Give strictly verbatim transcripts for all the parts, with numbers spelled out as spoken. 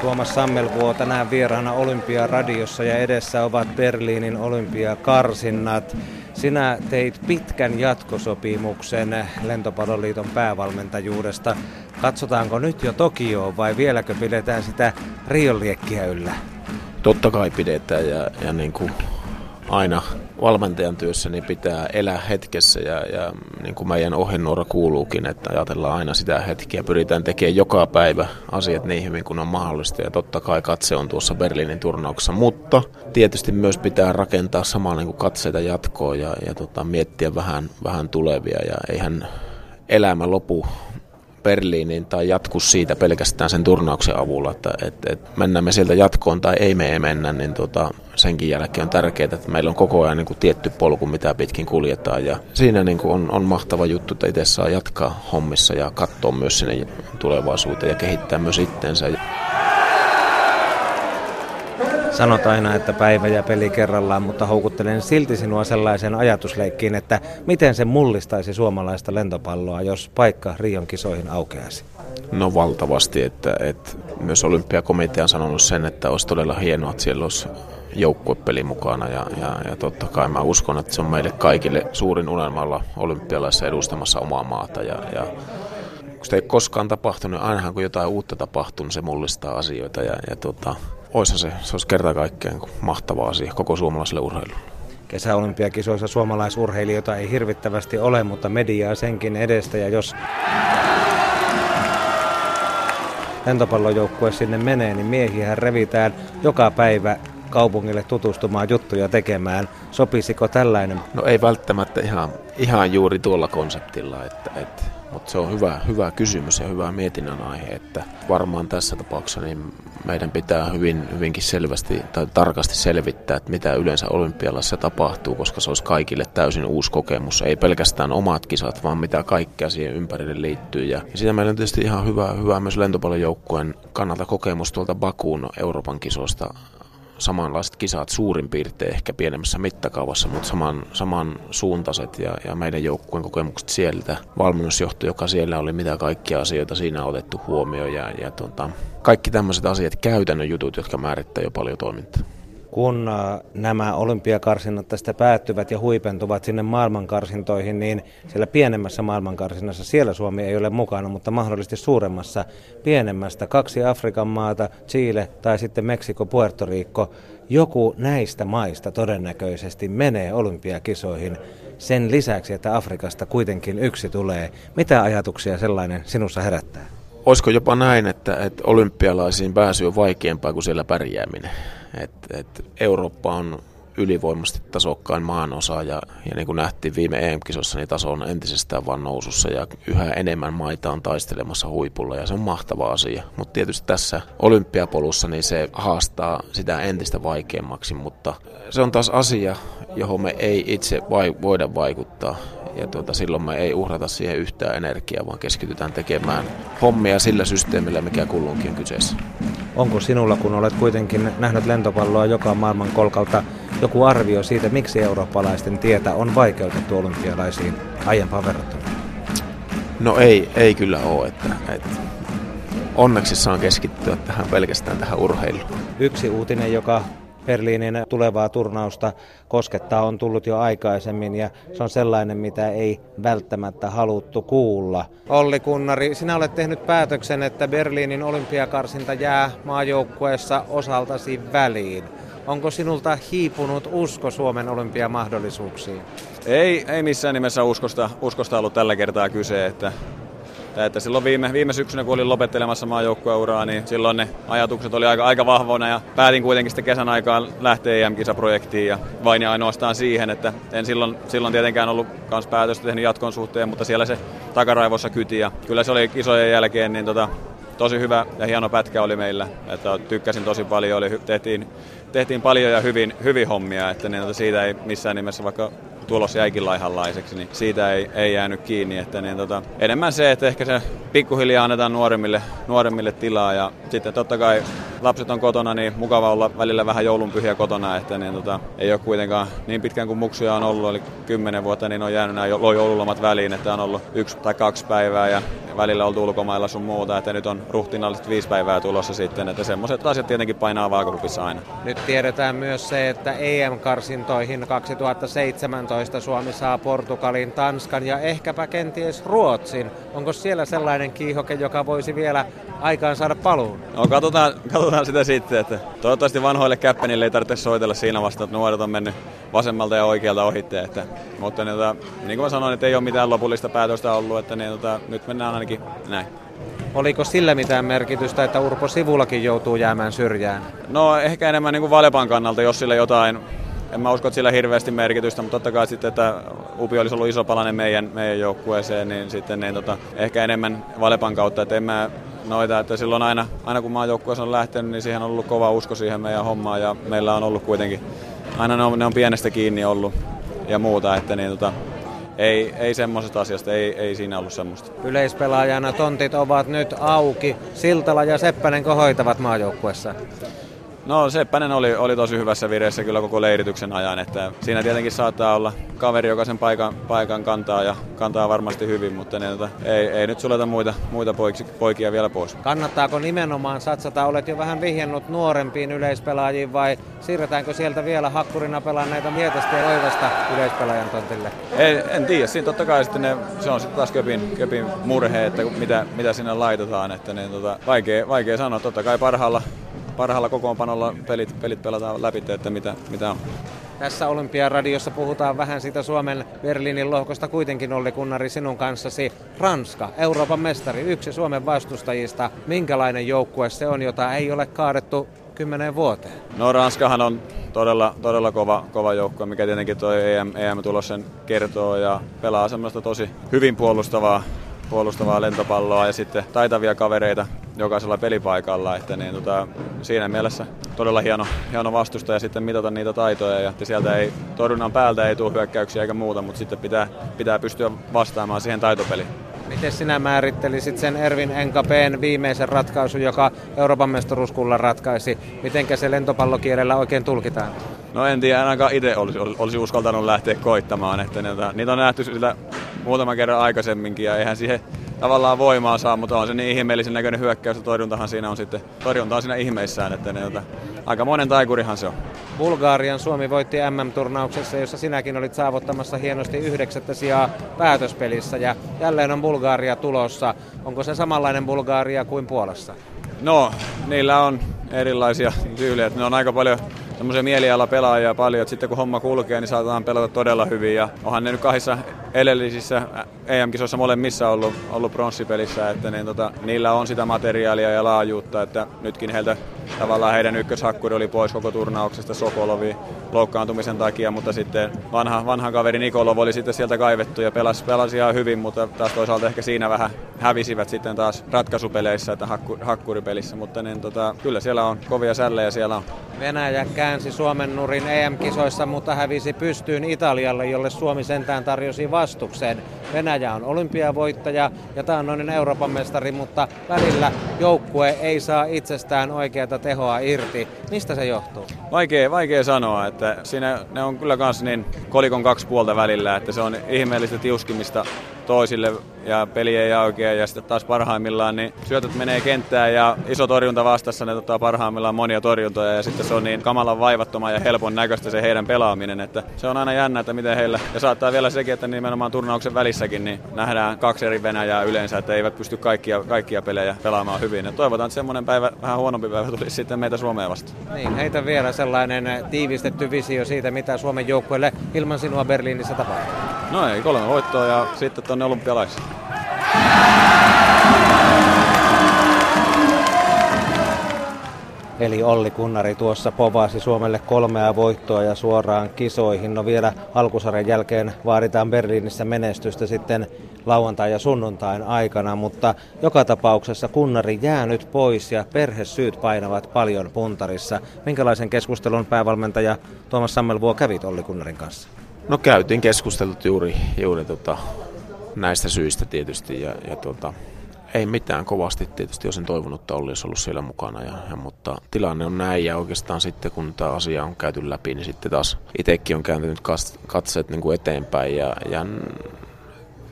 Tuomas Sammelvuo tänään vieraana Olympiaradiossa ja edessä ovat Berliinin olympiakarsinnat. Sinä teit pitkän jatkosopimuksen Lentopalloliiton päävalmentajuudesta. Katsotaanko nyt jo Tokioon vai vieläkö pidetään sitä Rion liekkiä yllä? Totta kai pidetään ja, ja niin kuin aina valmentajan työssä niin pitää elää hetkessä ja, ja niin kuin meidän ohjenuora kuuluukin, että ajatellaan aina sitä hetkiä. Pyritään tekemään joka päivä asiat niin hyvin kuin on mahdollista ja totta kai katse on tuossa Berliinin turnauksessa, mutta tietysti myös pitää rakentaa samaa niin kuin katseita jatkoon ja, ja tota, miettiä vähän, vähän tulevia ja eihän elämä lopu Berliiniin tai jatku siitä pelkästään sen turnauksen avulla, että et, et mennään me sieltä jatkoon tai ei me ei mennä, niin tota, senkin jälkeen on tärkeää, että meillä on koko ajan niin kuin tietty polku, mitä pitkin kuljetaan ja siinä niin kuin on, on mahtava juttu, että itse saa jatkaa hommissa ja katsoa myös sinne tulevaisuuteen ja kehittää myös itteensä. Sanot aina, että päivä ja peli kerrallaan, mutta houkuttelen silti sinua sellaiseen ajatusleikkiin, että miten se mullistaisi suomalaista lentopalloa, jos paikka Rion kisoihin aukeaisi? No valtavasti, että, että myös Olympiakomitea on sanonut sen, että olisi todella hienoa, että siellä olisi joukkuepeli mukana ja, ja, ja totta kai mä uskon, että se on meille kaikille suurin unelma olla olympialaisissa edustamassa omaa maata ja, ja kun sitä ei koskaan tapahtunut, ainahan kun jotain uutta tapahtuu, niin se mullistaa asioita ja, ja tota, oishan se, se olisi kerta kaikkiaan mahtava asia koko suomalaiselle urheilulle. Kesäolympiakisoissa suomalaisurheilijoita ei hirvittävästi ole, mutta mediaa senkin edestä ja jos lentopallojoukkue sinne menee, niin miehiähän revitään joka päivä kaupungille tutustumaan, juttuja tekemään. Sopisiko tällainen? No ei välttämättä ihan, ihan juuri tuolla konseptilla, että, että, mutta se on hyvä, hyvä kysymys ja hyvä mietinnän aihe, että varmaan tässä tapauksessa niin meidän pitää hyvin, hyvinkin selvästi tai tarkasti selvittää, että mitä yleensä olympialaisissa tapahtuu, koska se olisi kaikille täysin uusi kokemus. Ei pelkästään omat kisat, vaan mitä kaikkea siihen ympärille liittyy. Ja sitä meillä on tietysti ihan hyvä, hyvä myös lentopallojoukkueen kannalta kokemus tuolta Bakuun Euroopan kisosta. Samanlaiset kisat suurin piirtein ehkä pienemmässä mittakaavassa, mutta saman, samansuuntaiset ja, ja meidän joukkueen kokemukset sieltä. Valmennusjohto, joka siellä oli, mitä kaikkia asioita siinä on otettu huomioon ja, ja tota, kaikki tämmöiset asiat, käytännön jutut, jotka määrittää jo paljon toimintaa. Kun nämä olympiakarsinnat tästä päättyvät ja huipentuvat sinne maailmankarsintoihin, niin siellä pienemmässä maailmankarsinnassa, siellä Suomi ei ole mukana, mutta mahdollisesti suuremmassa pienemmästä. Kaksi Afrikan maata, Chile tai sitten Meksiko, Puerto Rico. Joku näistä maista todennäköisesti menee olympiakisoihin sen lisäksi, että Afrikasta kuitenkin yksi tulee. Mitä ajatuksia sellainen sinussa herättää? Olisiko jopa näin, että, että olympialaisiin pääsy on vaikeampaa kuin siellä pärjääminen? Et, et Eurooppa on ylivoimasti tasokkain maanosa ja, ja niin kuin nähtiin viime E M-kisossa, niin taso on entisestään vaan nousussa ja yhä enemmän maita on taistelemassa huipulla ja se on mahtava asia. Mutta tietysti tässä olympiapolussa niin se haastaa sitä entistä vaikeammaksi, mutta se on taas asia, johon me ei itse vai, voida vaikuttaa. Ja tuota, silloin me ei uhrata siihen yhtään energiaa, vaan keskitytään tekemään hommia sillä systeemillä, mikä kulloinkin on kyseessä. Onko sinulla, kun olet kuitenkin nähnyt lentopalloa joka maailman kolkalta, joku arvio siitä, miksi eurooppalaisten tietä on vaikeutettu olympialaisiin aiempaan verrattuna? No ei, ei kyllä ole. Että, että onneksi saan keskittyä tähän pelkästään tähän urheiluun. Yksi uutinen, joka Berliinin tulevaa turnausta koskettaa, on tullut jo aikaisemmin ja se on sellainen, mitä ei välttämättä haluttu kuulla. Olli Kunnari, sinä olet tehnyt päätöksen, että Berliinin olympiakarsinta jää maajoukkueessa osaltasi väliin. Onko sinulta hiipunut usko Suomen olympiamahdollisuuksiin? Ei, ei missään nimessä uskosta, uskosta ollut tällä kertaa kyse, että Että silloin viime, viime syksynä, kun olin lopettelemassa maajoukkueuraa, niin silloin ne ajatukset oli aika, aika vahvoina ja päätin kuitenkin sitten kesän aikaan lähteä E M-kisaprojektiin ja vain ja ainoastaan siihen, että en silloin, silloin tietenkään ollut kans päätöstä tehnyt jatkon suhteen, mutta siellä se takaraivossa kyti ja kyllä se oli kisojen jälkeen niin tota, tosi hyvä ja hieno pätkä oli meillä, että tykkäsin tosi paljon, oli, tehtiin, tehtiin paljon ja hyvin, hyvin hommia, että niin, tota, siitä ei missään nimessä vaikka tulos jäikin laihanlaiseksi, niin siitä ei, ei jäänyt kiinni. Että niin, tota, enemmän se, että ehkä se pikkuhiljaa annetaan nuoremmille, nuoremmille tilaa ja sitten totta kai lapset on kotona, niin mukava olla välillä vähän joulunpyhiä kotona, että niin, tota, ei ole kuitenkaan niin pitkään kuin muksuja on ollut, eli kymmenen vuotta, niin on jäänyt nämä joululomat väliin, että on ollut yksi tai kaksi päivää ja välillä oltu ulkomailla sun muuta, että nyt on ruhtinaalliset viisi päivää tulossa sitten, että semmoiset asiat tietenkin painaa vaakakupissa aina. Nyt tiedetään myös se, että E M-karsintoihin kaksituhattaseitsemäntoista Suomi saa Portugalin, Tanskan ja ehkäpä kenties Ruotsin. Onko siellä sellainen kiihoke, joka voisi vielä aikaan saada paluun? No katsotaan, katsotaan sitä sitten, että toivottavasti vanhoille käppänille ei tarvitse soitella siinä vasta, että nuoret on mennyt vasemmalta ja oikealta ohitteen, että, mutta niin, tota, niin kuin mä sanoin, että ei ole mitään lopullista päätöstä ollut, että niin, tota, nyt mennään ainakin näin. Oliko sillä mitään merkitystä, että Urpo Sivulakin joutuu jäämään syrjään? No ehkä enemmän niin kuin Valepan kannalta, jos sillä jotain. En mä usko, että sillä hirveästi merkitystä, mutta totta kai sitten, että Upi olisi ollut iso palanen meidän, meidän joukkueeseen, niin sitten niin, tota, ehkä enemmän Valepan kautta, että en mä noita, että silloin aina, aina kun maajoukkueessa on lähtenyt, niin siihen on ollut kova usko siihen meidän hommaan ja meillä on ollut kuitenkin, aina ne on, ne on pienestä kiinni ollut ja muuta, että niin tota, Ei, ei semmoisesta asiasta, ei, ei siinä ollut semmoista. Yleispelaajana tontit ovat nyt auki. Siltala ja Seppänen hoitavat maajoukkuessa? No Seppänen oli, oli tosi hyvässä vireessä kyllä koko leirityksen ajan. Että siinä tietenkin saattaa olla kaveri, joka sen paikan, paikan kantaa ja kantaa varmasti hyvin, mutta ne, tota, ei, ei nyt suleta muita, muita poiksi, poikia vielä pois. Kannattaako nimenomaan satsata? Olet jo vähän vihjannut nuorempiin yleispelaajiin vai siirretäänkö sieltä vielä hakkurina pelanneita Mietästä ja Oivasta yleispelaajan tontille? En, en tiedä. Siinä totta kai sitten ne, se on sitten taas köpin, köpin murhe, että mitä, mitä sinne laitetaan. Että ne, tota, vaikea, vaikea sanoa. Totta kai parhaalla. Parhaalla kokoonpanolla pelit, pelit pelataan läpi, että mitä, mitä on. Tässä Olympiaradiossa puhutaan vähän siitä Suomen Berliinin lohkosta kuitenkin, Olli Kunnari, sinun kanssasi. Ranska, Euroopan mestari, yksi Suomen vastustajista. Minkälainen joukkue se on, jota ei ole kaadettu kymmeneen vuoteen? No Ranskahan on todella, todella kova, kova joukkue, mikä tietenkin tuo E M-tulos sen kertoo ja pelaa semmoista tosi hyvin puolustavaa. puolustavaa lentopalloa ja sitten taitavia kavereita jokaisella pelipaikalla. Että niin, tota, siinä mielessä todella hieno, hieno vastustaja ja sitten mitata niitä taitoja. Ja sieltä ei, torjunnan päältä ei tule hyökkäyksiä eikä muuta, mutta sitten pitää, pitää pystyä vastaamaan siihen taitopeliin. Miten sinä määrittelisit sen Ervin N K P:n viimeisen ratkaisun, joka Euroopan mestaruuskulla ratkaisi? Mitenkä se lentopallokielellä oikein tulkitaan? No en tiedä, ainakaan itse olisi, olisi uskaltanut lähteä koittamaan. Että niitä, niitä on nähty sillä muutaman kerran aikaisemminkin ja eihän siihen tavallaan voimaa saa, mutta on se niin ihmeellisen näköinen hyökkäys ja torjuntahan siinä on sitten, torjunta on siinä ihmeissään, että ne, jota, aika monen taikurihan se on. Bulgarian Suomi voitti M M-turnauksessa, jossa sinäkin olit saavuttamassa hienosti yhdeksättä sijaa päätöspelissä ja jälleen on Bulgaria tulossa. Onko se samanlainen Bulgaria kuin Puolassa? No, niillä on erilaisia tyyliä, että ne on aika paljon semmoisia mielialapelaajia paljon, että sitten kun homma kulkee, niin saatetaan pelata todella hyvin. Ja onhan ne nyt kahdessa edellisissä E M-kisoissa molemmissa ollut, ollut pronssipelissä, että niin, tota, niillä on sitä materiaalia ja laajuutta, että nytkin heiltä tavallaan heidän ykköshakkuri oli pois koko turnauksesta Sokolovi loukkaantumisen takia, mutta sitten vanha, vanha kaveri Nikolov oli sitten sieltä kaivettu ja pelasi, pelasi ihan hyvin, mutta taas toisaalta ehkä siinä vähän hävisivät sitten taas ratkaisupeleissä, että hakku, hakkuripelissä, mutta niin, tota, kyllä siellä on kovia sällejä siellä on. Venäjä käänsi Suomen nurin E M-kisoissa, mutta hävisi pystyyn Italialle, jolle Suomi sentään tarjosi vastuksen. Venäjä on olympiavoittaja ja taannoinen Euroopan mestari, mutta välillä joukkue ei saa itsestään oikeata tehoa irti. Mistä se johtuu? Vaikea, vaikea sanoa, että siinä ne on kyllä kans niin kolikon kaksi puolta välillä, että se on ihmeellistä tiuskimista toisille ja peli ei aukea ja sitten taas parhaimmillaan niin syötöt menee kenttään ja iso torjunta vastassa, ne ottaa parhaimmillaan monia torjuntoja ja sitten se on niin kamalan vaivattoman ja helpon näköistä se heidän pelaaminen, että se on aina jännä, että miten heillä, ja saattaa vielä sekin, että nimenomaan turnauksen välissäkin niin nähdään kaksi eri Venäjää yleensä, että eivät pysty kaikkia, kaikkia pelejä pelaamaan hyvin, ja toivotaan, että semmoinen päivä, vähän huonompi päivä tulisi sitten meitä Suomeen vasta. Niin, heitä vielä sellainen tiivistetty visio siitä, mitä Suomen joukkueelle ilman sinua Berliinissä tapahtuu. No ei, kolme voittoa ja sitten tuonne olympialaisiin. Eli Olli Kunnari tuossa povasi Suomelle kolmea voittoa ja suoraan kisoihin. No vielä alkusarjan jälkeen vaaditaan Berliinissä menestystä sitten lauantain ja sunnuntain aikana, mutta joka tapauksessa Kunnari jää nyt pois ja perhesyyt painavat paljon puntarissa. Minkälaisen keskustelun päävalmentaja Tuomas Sammelvuo kävit Olli Kunnarin kanssa? No käytiin keskustelut juuri, juuri tota, näistä syistä tietysti ja, ja tota, Ei mitään kovasti, tietysti olisin toivonut, että Olli olisi ollut siellä mukana, ja, ja, mutta tilanne on näin, ja oikeastaan sitten kun tämä asia on käyty läpi, niin sitten taas itsekin on kääntynyt katseet niin kuin eteenpäin, ja, ja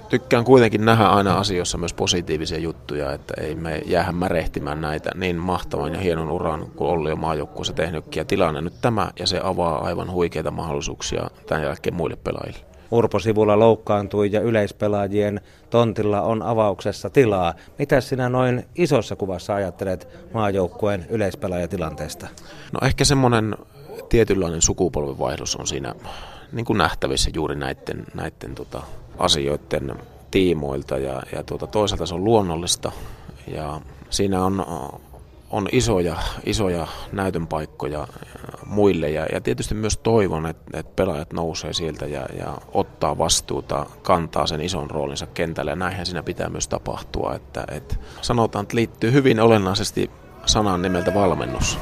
tykkään kuitenkin nähdä aina asioissa myös positiivisia juttuja, että ei me jäähän märehtimään näitä niin mahtavan ja hienon uran, kun Olli on maajoukkueessa tehnytkin, ja tilanne nyt tämä, ja se avaa aivan huikeita mahdollisuuksia tämän jälkeen muille pelaajille. Urpo Sivula loukkaantui ja yleispelaajien tontilla on avauksessa tilaa. Mitä sinä noin isossa kuvassa ajattelet maajoukkueen yleispelaajatilanteesta? No ehkä semmoinen tietynlainen sukupolvenvaihdos on siinä niin kuin nähtävissä juuri näiden, näiden tota, asioiden tiimoilta. Ja, ja tuota, toisaalta se on luonnollista ja siinä on, on isoja, isoja näytönpaikkoja muille ja, ja tietysti myös toivon, että, että pelaajat nousee sieltä ja, ja ottaa vastuuta, kantaa sen ison roolinsa kentällä ja näinhän siinä pitää myös tapahtua, että, että sanotaan, että liittyy hyvin olennaisesti sanan nimeltä valmennus.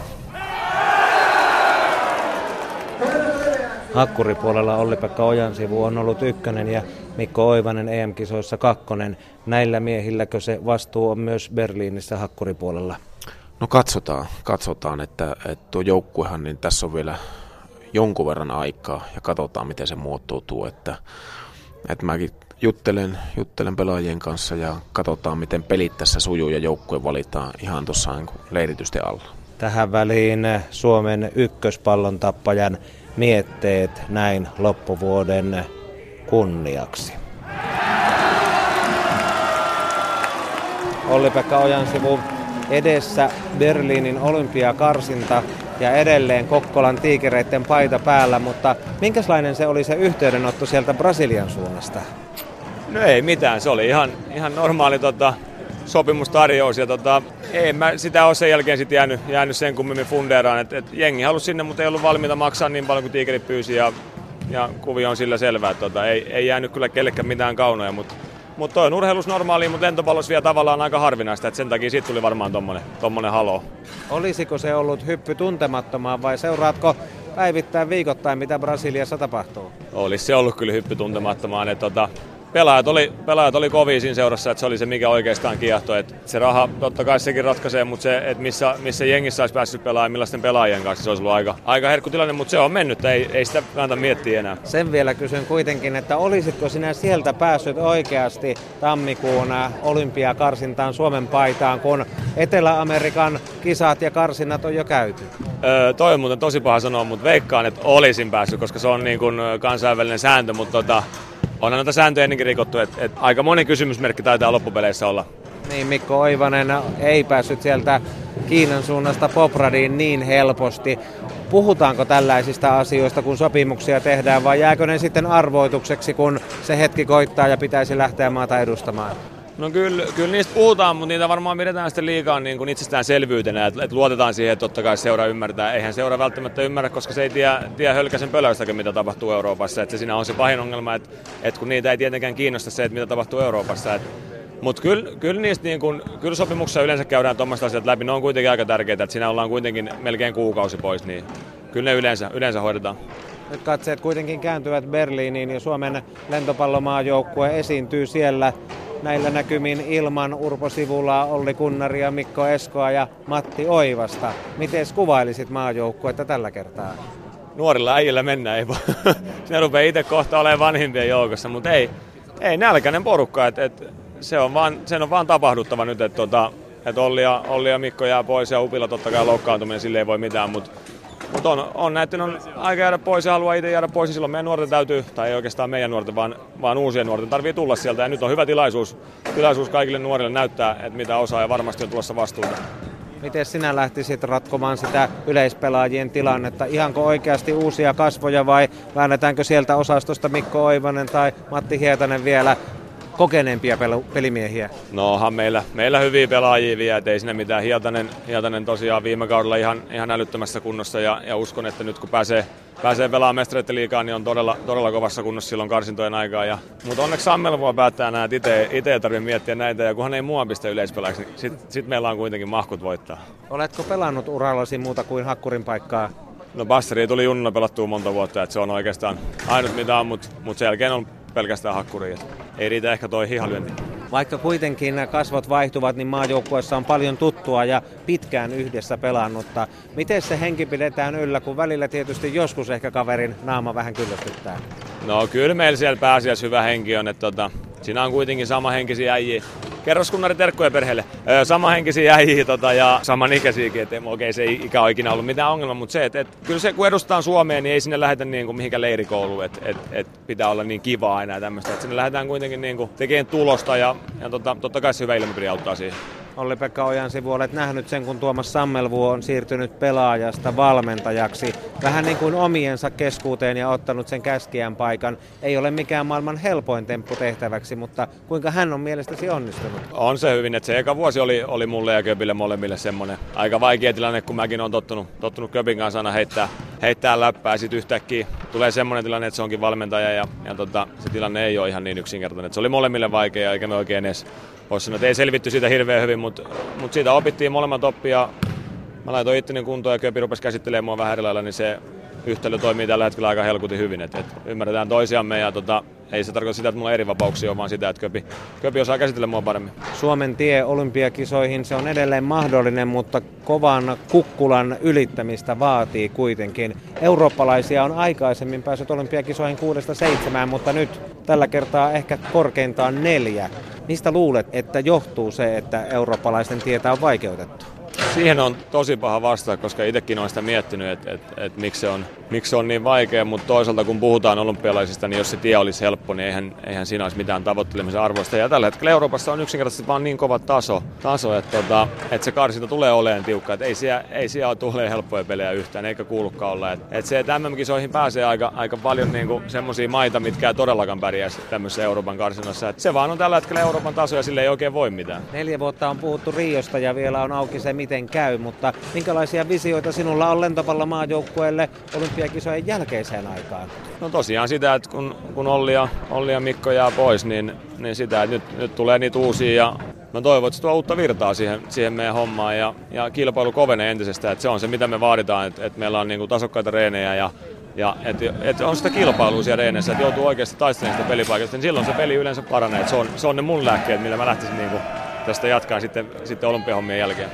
Hakkuripuolella Olli-Pekka Ojansivu on ollut ykkönen ja Mikko Oivanen E M-kisoissa kakkonen. Näillä miehilläkö se vastuu on myös Berliinissä hakkuripuolella? No katsotaan, katsotaan että, että tuo joukkuehan, niin tässä on vielä jonkun verran aikaa ja katsotaan miten se muotoutuu, että, että mäkin juttelen, juttelen pelaajien kanssa ja katsotaan miten pelit tässä sujuu ja joukkue valitaan ihan tuossa leiritysten alla. Tähän väliin Suomen ykköspallon tappajan mietteet näin loppuvuoden kunniaksi. Olli-Pekka Ojansivu. Edessä Berliinin olympiakarsinta ja edelleen Kokkolan tiikereiden paita päällä, mutta minkälainen se oli se yhteydenotto sieltä Brasilian suunnasta? No ei mitään, se oli ihan, ihan normaali tota, sopimustarjous ja tota, ei mä sitä ole sen jälkeen sit jäänyt, jäänyt sen kummemmin fundeeraan, että et jengi halusi sinne, mutta ei ollut valmiita maksaa niin paljon kuin tiikerit pyysi ja, ja kuvio on sillä selvää, tota, ei, ei jäänyt kyllä kellekään mitään kaunoja, mutta Mutta toi on urheilus normaalia, mutta lentopallossa vielä tavallaan aika harvinaista, että sen takia siitä tuli varmaan tommonen halo. Olisiko se ollut hyppy tuntemattomaan vai seuraatko päivittäin viikoittain, mitä Brasiliassa tapahtuu? Olisi se ollut kyllä hyppy tuntemattomaan. Että tota, pelaajat oli, pelaajat oli kovia siinä seurassa, että se oli se, mikä oikeastaan kiehtoi. Että se raha totta kai sekin ratkaisee, mutta se, että missä, missä jengissä olisi päässyt pelaamaan ja millaisten pelaajien kanssa, se olisi ollut aika, aika herkku tilanne, mutta se on mennyt, ei, ei sitä kannata miettiä enää. Sen vielä kysyn kuitenkin, että olisitko sinä sieltä päässyt oikeasti tammikuun olympiakarsintaan Suomen paitaan, kun Etelä-Amerikan kisat ja karsinnat on jo käyty? Öö, toi on muuten tosi paha sanoa, mutta veikkaan, että olisin päässyt, koska se on niin kuin kansainvälinen sääntö, mutta tota, onhan noita sääntöjä ennenkin rikottu, että et aika moni kysymysmerkki taitaa loppupeleissä olla. Niin, Mikko Oivanen ei päässyt sieltä Kiinan suunnasta Popradiin niin helposti. Puhutaanko tällaisista asioista, kun sopimuksia tehdään, vai jääkö ne sitten arvoitukseksi, kun se hetki koittaa ja pitäisi lähteä maata edustamaan? No kyllä, kyllä niistä puhutaan, mutta niitä varmaan pidetään sitten liikaa niin kuin itsestäänselvyytenä, että et luotetaan siihen, että totta kai seura ymmärtää. Eihän seura välttämättä ymmärrä, koska se ei tiedä, tiedä hölkäsen pölöistäkin, mitä tapahtuu Euroopassa. Että siinä on se pahin ongelma, että et kun niitä ei tietenkään kiinnosta se, että mitä tapahtuu Euroopassa. Mutta kyllä, kyllä, niin kyllä sopimuksessa yleensä käydään tuommoista asiat läpi. Ne on kuitenkin aika tärkeitä, että siinä ollaan kuitenkin melkein kuukausi pois, niin kyllä ne yleensä, yleensä hoidetaan. Nyt katseet kuitenkin kääntyvät Berliiniin ja Suomen lentopallomaajoukkue esiintyy siellä. Näillä näkymin ilman Urpo Sivulaa, Olli Kunnaria, Mikko Eskoa ja Matti Oivasta. Miten kuvailisit maajoukkuetta tällä kertaa? Nuorilla äijillä mennään, ei vaan. Ne rupeaa itse kohta olemaan vanhimpien joukossa, mutta ei, ei nälkäinen porukka. Et, et, se on vaan, sen on vaan tapahduttava nyt, että tota, et Olli, ja, Olli ja Mikko jää pois ja Upilla totta kai loukkaantuminen, sille ei voi mitään, mutta mut on, on näyttänyt aika jäädä pois ja haluaa itse jäädä pois, ja silloin meidän nuorten täytyy, tai ei oikeastaan meidän nuorten, vaan, vaan uusien nuorten tarvii tulla sieltä. Ja nyt on hyvä tilaisuus, tilaisuus kaikille nuorille näyttää, että mitä osaa ja varmasti on tulossa vastuuta. Miten sinä lähtisit ratkomaan sitä yleispelaajien tilannetta? Ihanko oikeasti uusia kasvoja vai väännetäänkö sieltä osastosta Mikko Oivanen tai Matti Hietanen vielä kokeneempia pelimiehiä? No onhan meillä, meillä hyviä pelaajia vielä, ettei siinä mitään. Hietanen, Hietanen tosiaan viime kaudella ihan, ihan älyttömässä kunnossa ja, ja uskon, että nyt kun pääsee, pääsee pelaamaan mestareiden liigaa, niin on todella, todella kovassa kunnossa silloin karsintojen aikaa. Ja, mutta onneksi Sammelvuo päättää nämä, että itse ei tarvitse miettiä näitä ja kunhan ei mua pistä yleispelaajaksi, niin sitten sit meillä on kuitenkin mahkut voittaa. Oletko pelannut urallasi muuta kuin hakkurin paikkaa? No bassaria tuli junnuna pelattua monta vuotta, että se on oikeastaan ainut mitä on, mutta mut sen jälkeen on pelkästään hakkuria. Ei riitä ehkä toi hihalyönti. Vaikka kuitenkin kasvot vaihtuvat, niin maajoukkueessa on paljon tuttua ja pitkään yhdessä pelannutta. Miten se henki pidetään yllä, kun välillä tietysti joskus ehkä kaverin naama vähän kyllästyttää? No kyllä meillä siellä pääasiassa hyvä henki on, että tota, siinä on kuitenkin samahenkisiä äijiä. Kerros Kunnari terkkuja perheelle. Öö, samahenkisiä äijiä tota, ja samanikäisiäkin, että okei se ei ikä ole ikinä ollut mitään ongelma, mutta se, että et, kyllä se kun edustaan Suomea, niin ei sinne lähetä niin kuin mihinkään leirikouluun, että et, et pitää olla niin kivaa aina ja tämmöistä. Et sinne lähdetään kuitenkin niin kuin tekemään tulosta ja, ja tota, totta kai se hyvä ilmapiiri auttaa siihen. Olli-Pekka Ojansivu, olet nähnyt sen, kun Tuomas Sammelvuo on siirtynyt pelaajasta valmentajaksi. Vähän niin kuin omiensa keskuuteen ja ottanut sen käskijän paikan. Ei ole mikään maailman helpoin temppu tehtäväksi, mutta kuinka hän on mielestäsi onnistunut? On se hyvin, että se eka vuosi oli, oli mulle ja Köpille molemmille semmoinen aika vaikea tilanne, kun mäkin olen tottunut, tottunut Köpin kanssa aina heittää, heittää läppää. Sitten yhtäkkiä tulee semmoinen tilanne, että se onkin valmentaja ja, ja tota, se tilanne ei ole ihan niin yksinkertainen. Se oli molemmille vaikea eikä me oikein edes voisi sanoa, että ei selvitty siitä hirveän hyvin, mutta mut siitä opittiin molemmat oppia. Mä laitoin itteni kuntoon ja Köpi rupesi käsittelemään mua vähän eri lailla, niin se yhtälö toimii tällä hetkellä aika helkutin hyvin. Et, et ymmärretään toisiamme ja tota, ei se tarkoita sitä, että mulla on eri vapauksia, vaan sitä, että Köpi, Köpi osaa käsitellä mua paremmin. Suomen tie olympiakisoihin se on edelleen mahdollinen, mutta kovan kukkulan ylittämistä vaatii kuitenkin. Eurooppalaisia on aikaisemmin päässyt olympiakisoihin kuudesta seitsemään, mutta nyt tällä kertaa ehkä korkeintaan neljä. Mistä luulet, että johtuu se, että eurooppalaisten tietä on vaikeutettu? Siihen on tosi paha vastata, koska itsekin olen sitä miettinyt, että et, et miksi se on, miksi se on niin vaikea, mutta toisaalta kun puhutaan olympialaisista, niin jos se tie olisi helppo, niin eihän, eihän siinä olisi mitään tavoittelemisen arvoista. Ja tällä hetkellä Euroopassa on yksinkertaisesti vaan niin kova taso, taso että, tota, että se karsinta tulee olemaan tiukka. Että ei siellä, ei siellä tule helppoja pelejä yhtään, eikä kuulukaan olla. Että et se, että M M-kisoihin pääsee aika, aika paljon niin semmoisia maita, mitkä ei todellakaan pärjäisi tämmöisessä Euroopan karsinnassa. Että se vaan on tällä hetkellä Euroopan taso ja sille ei oikein voi mitään. Neljä vuotta on puhuttu Riosta ja vielä on auki se, miten käy, mutta minkälaisia visioita sinulla on lentopallomaajoukkueelle olympiakisojen jälkeiseen aikaan? No tosiaan sitä, että kun, kun Olli, ja, Olli ja Mikko jää pois, niin, niin sitä, että nyt, nyt tulee niitä uusia ja mä toivon, että se tuo uutta virtaa siihen, siihen meidän hommaan ja, ja kilpailu kovenee entisestään, että se on se, mitä me vaaditaan, että, että meillä on niin kuin tasokkaita reenejä ja Ja että et on sitä kilpailua siellä reenessä, että joutuu oikeasti taistelemaan sitä pelipaikasta, niin silloin se peli yleensä paranee. Et se, on, se on ne mun lääkkeet, millä mä lähtisin niinku tästä jatkaa sitten, sitten olympiahommien jälkeen.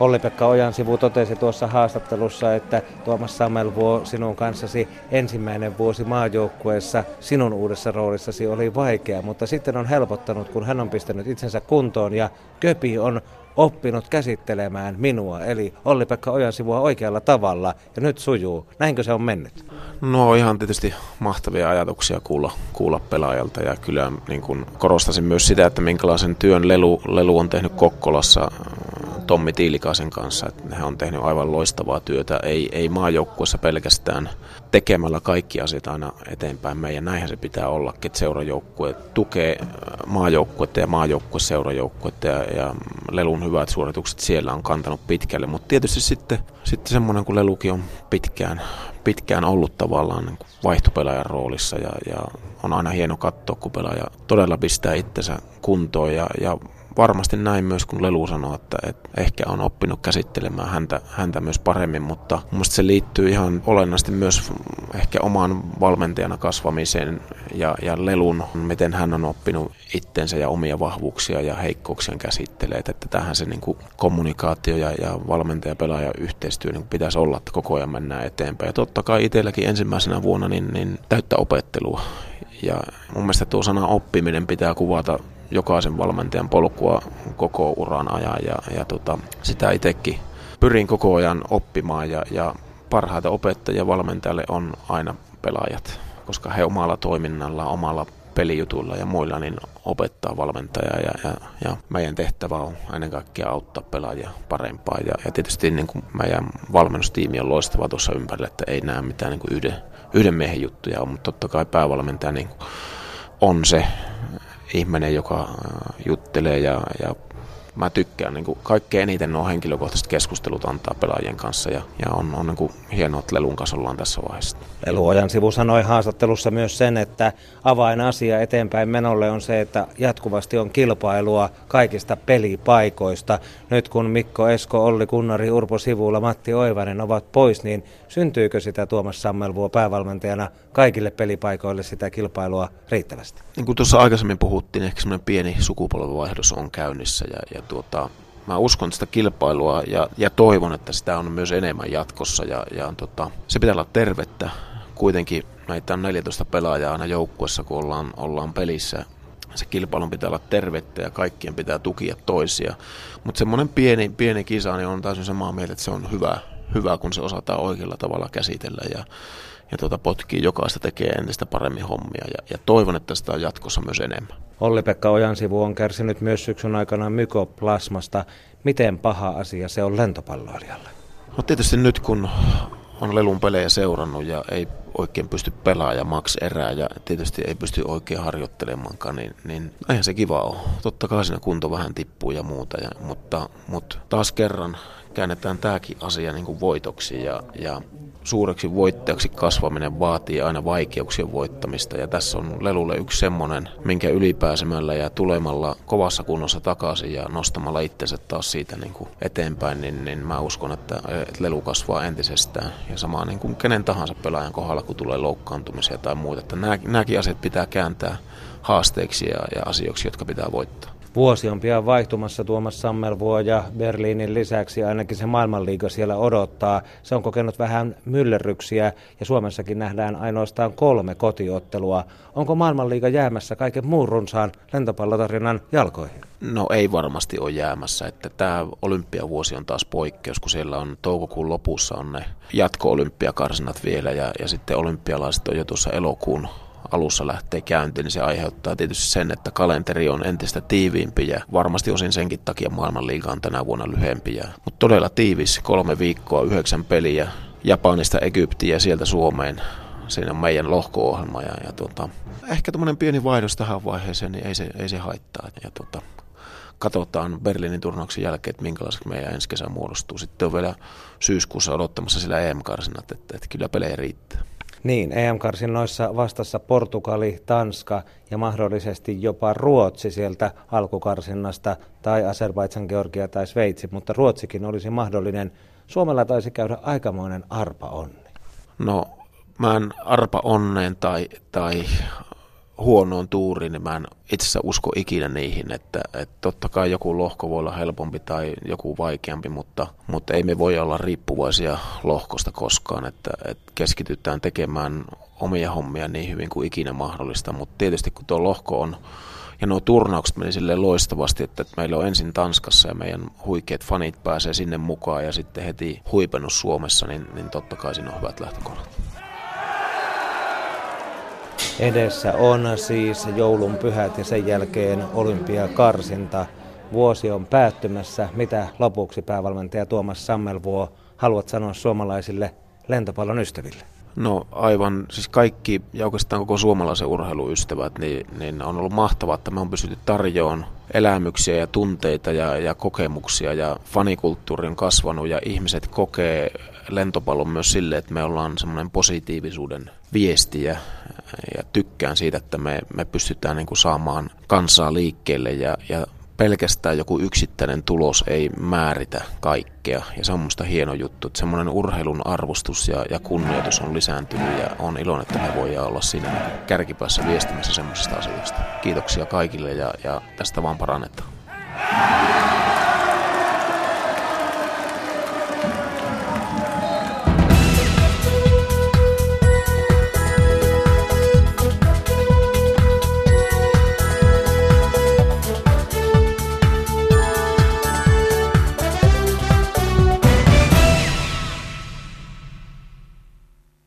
Olli-Pekka Ojansivu totesi tuossa haastattelussa, että Tuomas Sammelvuo, sinun kanssasi ensimmäinen vuosi maajoukkueessa sinun uudessa roolissasi oli vaikea, mutta sitten on helpottanut, kun hän on pistänyt itsensä kuntoon ja Köpi on oppinut käsittelemään minua, eli Olli-Pekka Ojansivua oikealla tavalla ja nyt sujuu. Näinkö se on mennyt? No ihan tietysti mahtavia ajatuksia kuulla, kuulla pelaajalta ja kyllä niin kun korostasin myös sitä, että minkälaisen työn lelu, lelu on tehnyt Kokkolassa Tommi Tiilikaisen kanssa, että hän on tehnyt aivan loistavaa työtä, ei, ei maajoukkuessa pelkästään tekemällä kaikki asiat aina eteenpäin meidän, näinhän se pitää ollakin, että seurajoukkue tukee maajoukkuetta ja maajoukkue seurajoukkuetta ja, ja lelun hyvät suoritukset siellä on kantanut pitkälle, mutta tietysti sitten, sitten semmoinen, kun lelukin on pitkään, pitkään ollut tavallaan niin kuin vaihtopelaajan roolissa ja, ja on aina hieno katsoa, kun pelaaja todella pistää itsensä kuntoon ja, ja varmasti näin myös, kun Lelu sanoo, että, että ehkä on oppinut käsittelemään häntä, häntä myös paremmin, mutta mun mielestä se liittyy ihan olennaisesti myös ehkä omaan valmentajana kasvamiseen ja, ja Lelun, miten hän on oppinut itsensä ja omia vahvuuksia ja heikkouksia käsittelee. Että tähän se niin kuin kommunikaatio ja, ja valmentaja-pelaaja yhteistyö niin pitäisi olla, että koko ajan mennään eteenpäin. Ja totta kai itselläkin ensimmäisenä vuonna niin, niin täyttä opettelua. Ja mun mielestä tuo sana oppiminen pitää kuvata jokaisen valmentajan polkua koko uran ajan ja, ja tota, sitä itsekin pyrin koko ajan oppimaan ja, ja parhaita opettajia valmentajalle on aina pelaajat, koska he omalla toiminnalla, omalla pelijutuilla ja muilla niin opettaa valmentajaa ja, ja, ja meidän tehtävä on ennen kaikkea auttaa pelaajia parempaa ja, ja tietysti niin kuin meidän valmennustiimi on loistava tuossa ympärillä, että ei näe mitään niin kuin yhden, yhden miehen juttuja on, mutta totta kai päävalmentaja niin kuin on se ihminen, joka juttelee ja, ja mä tykkään. Niin kuin kaikkein eniten nuo henkilökohtaiset keskustelut antaa pelaajien kanssa ja, ja on, on niin kuin hienoa, että Lelun kanssa ollaan tässä vaiheessa. Lelu Ojansivu sanoi haastattelussa myös sen, että avainasia eteenpäin menolle on se, että jatkuvasti on kilpailua kaikista pelipaikoista. Nyt kun Mikko Esko, Olli Kunnari, Urpo Sivula, Matti Oivanen ovat pois, niin syntyykö sitä Tuomas Sammelvuo päävalmentajana kaikille pelipaikoille sitä kilpailua riittävästi? Niin kuin tuossa aikaisemmin puhuttiin, ehkä semmoinen pieni sukupolvenvaihdos on käynnissä ja, ja tuota, mä uskon sitä kilpailua ja, ja toivon, että sitä on myös enemmän jatkossa ja, ja tota, se pitää olla tervettä. Kuitenkin meitä on neljätoista pelaajaa aina joukkuessa, kun ollaan, ollaan pelissä. Se kilpailun pitää olla tervettä ja kaikkien pitää tukia toisia. Mutta semmoinen pieni, pieni kisa, niin on täysin samaa mieltä, että se on hyvä, hyvä kun se osataan oikealla tavalla käsitellä ja, ja tuota, potkii jokaista tekee entistä paremmin hommia ja, ja toivon, että sitä on jatkossa myös enemmän. Olli-Pekka Ojansivu on kärsinyt myös syksyn aikana mykoplasmasta. Miten paha asia se on lentopalloilijalle? No tietysti nyt kun on Lelun pelejä seurannut ja ei oikein pysty pelaamaan maks erää ja tietysti ei pysty oikein harjoittelemaankaan, niin, niin eihän se kiva ole. Totta kai siinä kunto vähän tippuu ja muuta, ja, mutta, mutta taas kerran käännetään tämäkin asia niin kuin voitoksi ja, ja suureksi voittajaksi kasvaminen vaatii aina vaikeuksien voittamista ja tässä on Lelulle yksi semmoinen, minkä ylipääsemällä ja tulemalla kovassa kunnossa takaisin ja nostamalla itsensä taas siitä niin kuin eteenpäin, niin, niin mä uskon, että Lelu kasvaa entisestään ja samaa niin kuin kenen tahansa pelaajan kohdalla, kun tulee loukkaantumisia tai muuta, että nämäkin asiat pitää kääntää haasteiksi ja, ja asioiksi, jotka pitää voittaa. Vuosi on pian vaihtumassa, Tuomas Sammelvuo, ja Berliinin lisäksi ainakin se maailmanliiga siellä odottaa. Se on kokenut vähän myllerryksiä ja Suomessakin nähdään ainoastaan kolme kotiottelua. Onko maailmanliiga jäämässä kaiken muun runsaan lentopallotarinan jalkoihin? No ei varmasti ole jäämässä, että tämä olympiavuosi on taas poikkeus, kun siellä on toukokuun lopussa on ne jatko-olympiakarsinat vielä ja, ja sitten olympialaiset on jo tuossa elokuun alussa lähtee käyntiin, niin se aiheuttaa tietysti sen, että kalenteri on entistä tiiviimpi ja varmasti osin senkin takia maailmanliiga on tänä vuonna lyhempi. Mutta todella tiivis, kolme viikkoa, yhdeksän peliä, Japanista Egyptiin ja sieltä Suomeen. Siinä on meidän lohko-ohjelma ja, ja tuota, ehkä tuommoinen pieni vaihdos tähän vaiheeseen, niin ei se, ei se haittaa. Ja tuota, katsotaan Berliinin turnauksen jälkeen, että minkälaiseksi meidän ensi kesä muodostuu. Sitten on vielä syyskuussa odottamassa sillä E M-karsinat, että, että kyllä pelejä riittää. Niin, E M-karsinnoissa vastassa Portugali, Tanska ja mahdollisesti jopa Ruotsi sieltä alkukarsinnasta tai Azerbaidžan, Georgia tai Sveitsi, mutta Ruotsikin olisi mahdollinen. Suomella taisi käydä aikamoinen arpaonni. No, mä en arpaonneen tai, tai huonoon tuuriin, niin mä en itse asiassa usko ikinä niihin, että, että totta kai joku lohko voi olla helpompi tai joku vaikeampi, mutta, mutta ei me voi olla riippuvaisia lohkosta koskaan, että, että keskitytään tekemään omia hommia niin hyvin kuin ikinä mahdollista, mutta tietysti kun tuo lohko on ja nuo turnaukset meni silleen loistavasti, että meillä on ensin Tanskassa ja meidän huikeat fanit pääsee sinne mukaan ja sitten heti huipennus Suomessa, niin, niin totta kai siinä on hyvät lähtökohdat. Edessä on siis joulun pyhät ja sen jälkeen olympiakarsinta. Vuosi on päättymässä. Mitä lopuksi päävalmentaja Tuomas Sammelvuo haluat sanoa suomalaisille lentopallon ystäville? No aivan, siis kaikki ja oikeastaan koko suomalaisen urheiluystävät, niin, niin on ollut mahtavaa, että me on pystytty tarjoamaan elämyksiä ja tunteita ja, ja kokemuksia ja fanikulttuuri on kasvanut ja ihmiset kokee lentopallon myös sille, että me ollaan semmoinen positiivisuuden viesti ja, ja tykkään siitä, että me, me pystytään niin kuin saamaan kansaa liikkeelle ja, ja pelkästään joku yksittäinen tulos ei määritä kaikkea ja se on musta hieno juttu, että semmoinen urheilun arvostus ja, ja kunnioitus on lisääntynyt ja on iloinen, että me voidaan olla siinä kärkipäässä viestimässä semmoisesta asioista. Kiitoksia kaikille ja, ja tästä vaan parannetaan.